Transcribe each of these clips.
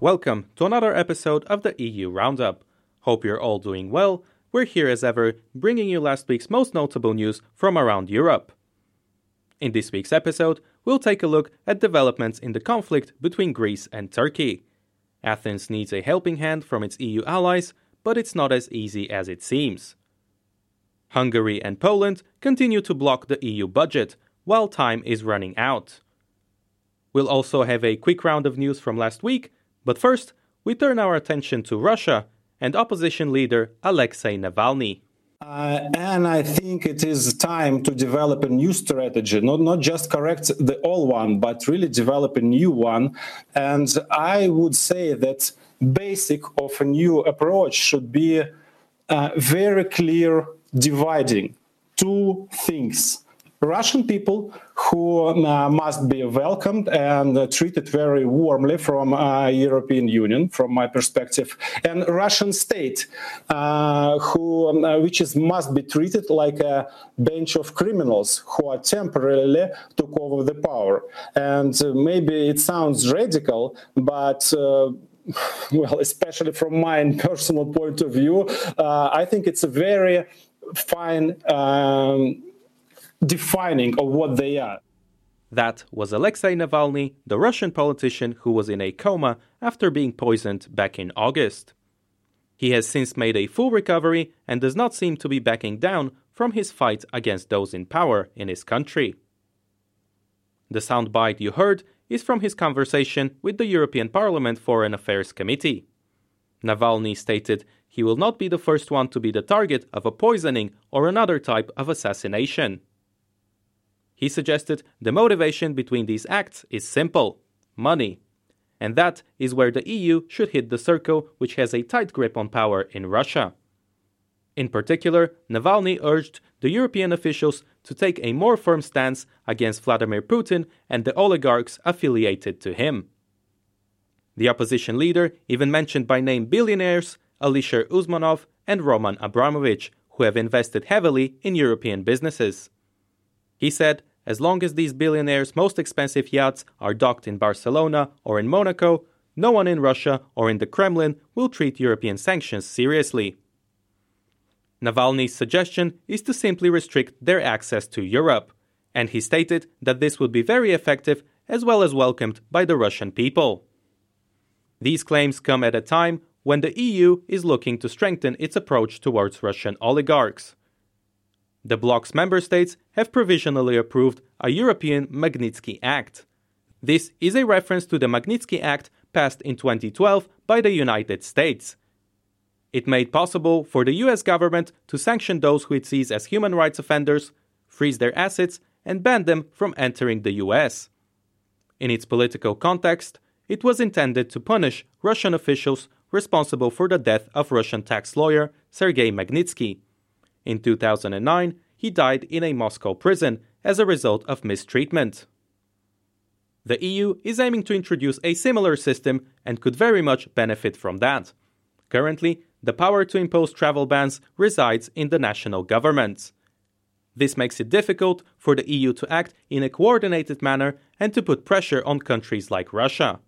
Welcome to another episode of the EU Roundup. Hope you're all doing well. We're here as ever, bringing you last week's most notable news from around Europe. In this week's episode, we'll take a look at developments in the conflict between Greece and Turkey. Athens needs a helping hand from its EU allies, but it's not as easy as it seems. Hungary and Poland continue to block the EU budget, while time is running out. We'll also have a quick round of news from last week, but first, we turn our attention to Russia and opposition leader Alexei Navalny. And I think it is time to develop a new strategy, not just correct the old one, but really develop a new one. And I would say that basic of a new approach should be very clear dividing two things. Russian people who must be welcomed and treated very warmly from European Union, from my perspective, and Russian state, which must be treated like a bunch of criminals who are temporarily took over the power. And maybe it sounds radical, but well, especially from my personal point of view, I think it's a very fine defining of what they are. That was Alexei Navalny, the Russian politician who was in a coma after being poisoned back in August. He has since made a full recovery and does not seem to be backing down from his fight against those in power in his country. The soundbite you heard is from his conversation with the European Parliament Foreign Affairs Committee. Navalny stated he will not be the first one to be the target of a poisoning or another type of assassination. He suggested the motivation between these acts is simple: money. And that is where the EU should hit the circle which has a tight grip on power in Russia. In particular, Navalny urged the European officials to take a more firm stance against Vladimir Putin and the oligarchs affiliated to him. The opposition leader even mentioned by name billionaires Alisher Usmanov and Roman Abramovich, who have invested heavily in European businesses. He said, as long as these billionaires' most expensive yachts are docked in Barcelona or in Monaco, no one in Russia or in the Kremlin will treat European sanctions seriously. Navalny's suggestion is to simply restrict their access to Europe, and he stated that this would be very effective as well as welcomed by the Russian people. These claims come at a time when the EU is looking to strengthen its approach towards Russian oligarchs. The bloc's member states have provisionally approved a European Magnitsky Act. This is a reference to the Magnitsky Act passed in 2012 by the United States. It made possible for the US government to sanction those who it sees as human rights offenders, freeze their assets, and ban them from entering the US. In its political context, it was intended to punish Russian officials responsible for the death of Russian tax lawyer Sergei Magnitsky. In 2009, he died in a Moscow prison as a result of mistreatment. The EU is aiming to introduce a similar system and could very much benefit from that. Currently, the power to impose travel bans resides in the national governments. This makes it difficult for the EU to act in a coordinated manner and to put pressure on countries like Russia.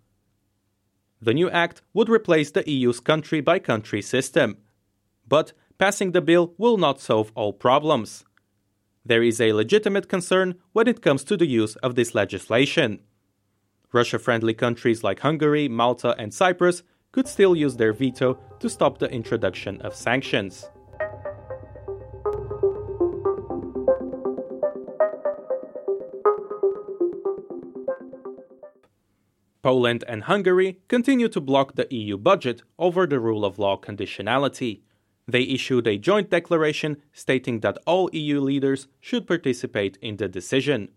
The new act would replace the EU's country-by-country system. But passing the bill will not solve all problems. There is a legitimate concern when it comes to the use of this legislation. Russia-friendly countries like Hungary, Malta, and Cyprus could still use their veto to stop the introduction of sanctions. Poland and Hungary continue to block the EU budget over the rule of law conditionality. They issued a joint declaration stating that all EU leaders should participate in the decision.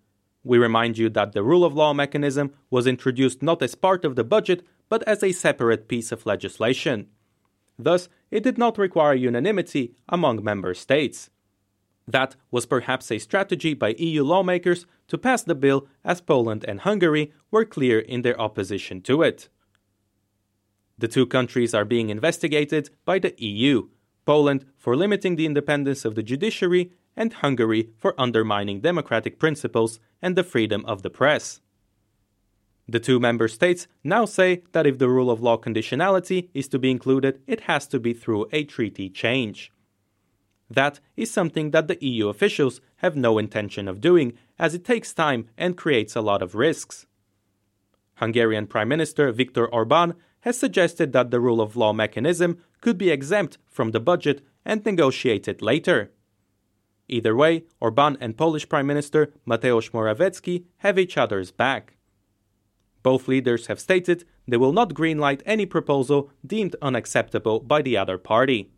We remind you that the rule of law mechanism was introduced not as part of the budget, but as a separate piece of legislation. Thus, it did not require unanimity among member states. That was perhaps a strategy by EU lawmakers to pass the bill, as Poland and Hungary were clear in their opposition to it. The two countries are being investigated by the EU, Poland for limiting the independence of the judiciary and Hungary for undermining democratic principles and the freedom of the press. The two member states now say that if the rule of law conditionality is to be included, it has to be through a treaty change. That is something that the EU officials have no intention of doing, as it takes time and creates a lot of risks. Hungarian Prime Minister Viktor Orbán has suggested that the rule of law mechanism could be exempt from the budget and negotiated later. Either way, Orbán and Polish Prime Minister Mateusz Morawiecki have each other's back. Both leaders have stated they will not greenlight any proposal deemed unacceptable by the other party.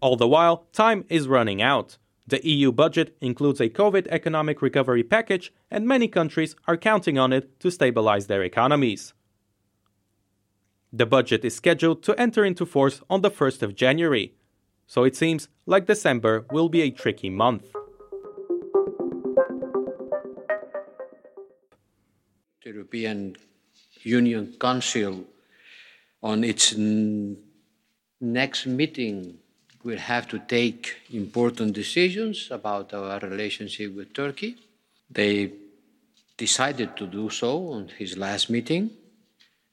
All the while, time is running out. The EU budget includes a COVID economic recovery package, and many countries are counting on it to stabilize their economies. The budget is scheduled to enter into force on the 1st of January, so it seems like December will be a tricky month. The European Union Council on its next meeting will have to take important decisions about our relationship with Turkey. They decided to do so on his last meeting.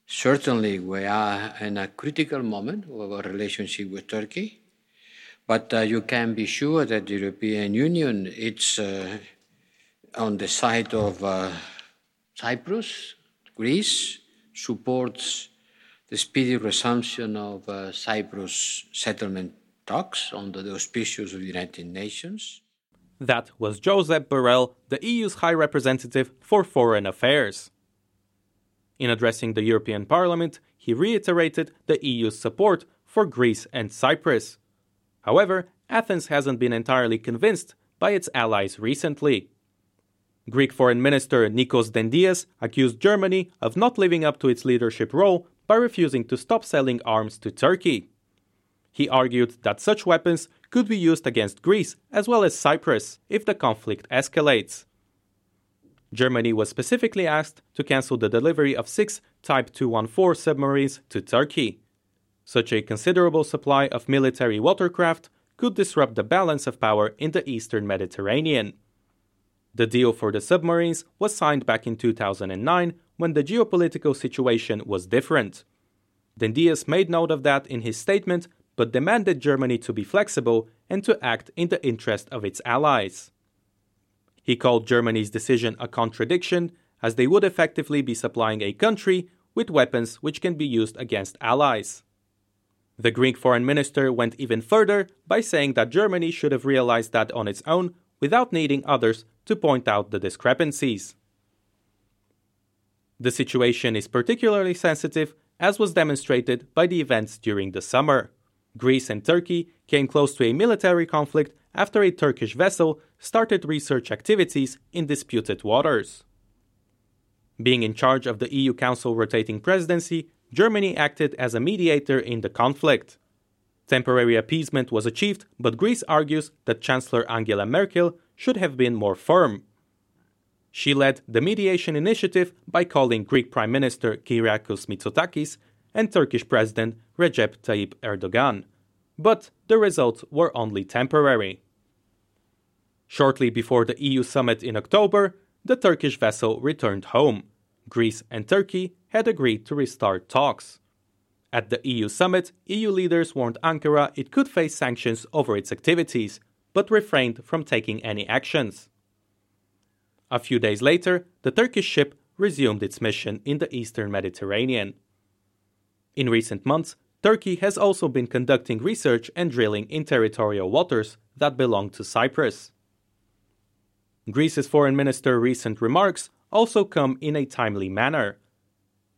Certainly, we are in a critical moment of our relationship with Turkey, but you can be sure that the European Union is on the side of Cyprus, Greece, supports the speedy resumption of Cyprus settlement talks under the auspices of the United Nations. That was Josep Borrell, the EU's High Representative for Foreign Affairs. In addressing the European Parliament, he reiterated the EU's support for Greece and Cyprus. However, Athens hasn't been entirely convinced by its allies recently. Greek Foreign Minister Nikos Dendias accused Germany of not living up to its leadership role by refusing to stop selling arms to Turkey. He argued that such weapons could be used against Greece as well as Cyprus if the conflict escalates. Germany was specifically asked to cancel the delivery of 6 Type 214 submarines to Turkey. Such a considerable supply of military watercraft could disrupt the balance of power in the eastern Mediterranean. The deal for the submarines was signed back in 2009 when the geopolitical situation was different. Dendias made note of that in his statement but demanded Germany to be flexible and to act in the interest of its allies. He called Germany's decision a contradiction, as they would effectively be supplying a country with weapons which can be used against allies. The Greek foreign minister went even further by saying that Germany should have realized that on its own without needing others to point out the discrepancies. The situation is particularly sensitive, as was demonstrated by the events during the summer. Greece and Turkey came close to a military conflict after a Turkish vessel started research activities in disputed waters. Being in charge of the EU Council rotating presidency, Germany acted as a mediator in the conflict. Temporary appeasement was achieved, but Greece argues that Chancellor Angela Merkel should have been more firm. She led the mediation initiative by calling Greek Prime Minister Kyriakos Mitsotakis and Turkish President Recep Tayyip Erdogan. But the results were only temporary. Shortly before the EU summit in October, the Turkish vessel returned home. Greece and Turkey had agreed to restart talks. At the EU summit, EU leaders warned Ankara it could face sanctions over its activities, but refrained from taking any actions. A few days later, the Turkish ship resumed its mission in the eastern Mediterranean. In recent months, Turkey has also been conducting research and drilling in territorial waters that belong to Cyprus. Greece's foreign minister's recent remarks also come in a timely manner.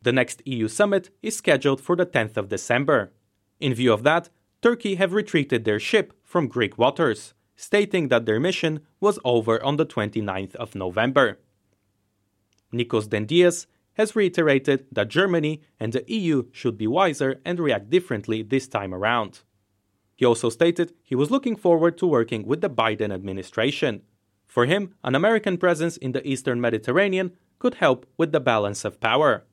The next EU summit is scheduled for the 10th of December. In view of that, Turkey have retreated their ship from Greek waters, stating that their mission was over on the 29th of November. Nikos Dendias has reiterated that Germany and the EU should be wiser and react differently this time around. He also stated he was looking forward to working with the Biden administration. For him, an American presence in the eastern Mediterranean could help with the balance of power.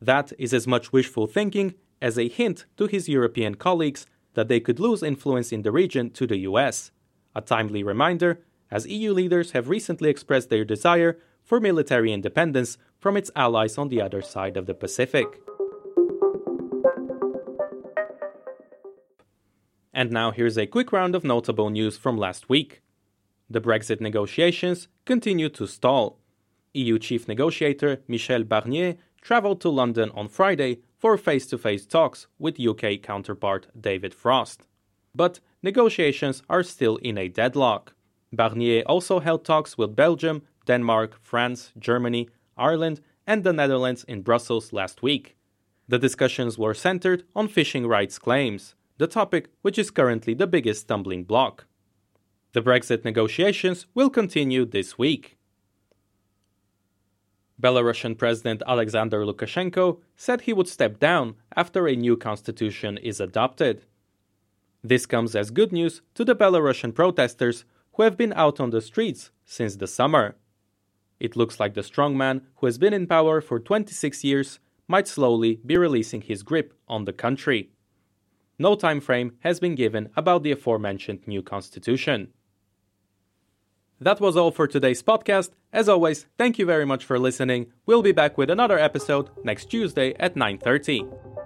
That is as much wishful thinking as a hint to his European colleagues that they could lose influence in the region to the US, a timely reminder as EU leaders have recently expressed their desire for military independence from its allies on the other side of the Pacific. And now here's a quick round of notable news from last week. The Brexit negotiations continue to stall. EU chief negotiator Michel Barnier travelled to London on Friday for face-to-face talks with UK counterpart David Frost. But negotiations are still in a deadlock. Barnier also held talks with Belgium, Denmark, France, Germany, Ireland, and the Netherlands in Brussels last week. The discussions were centred on fishing rights claims, the topic which is currently the biggest stumbling block. The Brexit negotiations will continue this week. Belarusian President Alexander Lukashenko said he would step down after a new constitution is adopted. This comes as good news to the Belarusian protesters who have been out on the streets since the summer. It looks like the strongman who has been in power for 26 years might slowly be releasing his grip on the country. No time frame has been given about the aforementioned new constitution. That was all for today's podcast. As always, thank you very much for listening. We'll be back with another episode next Tuesday at 9:30.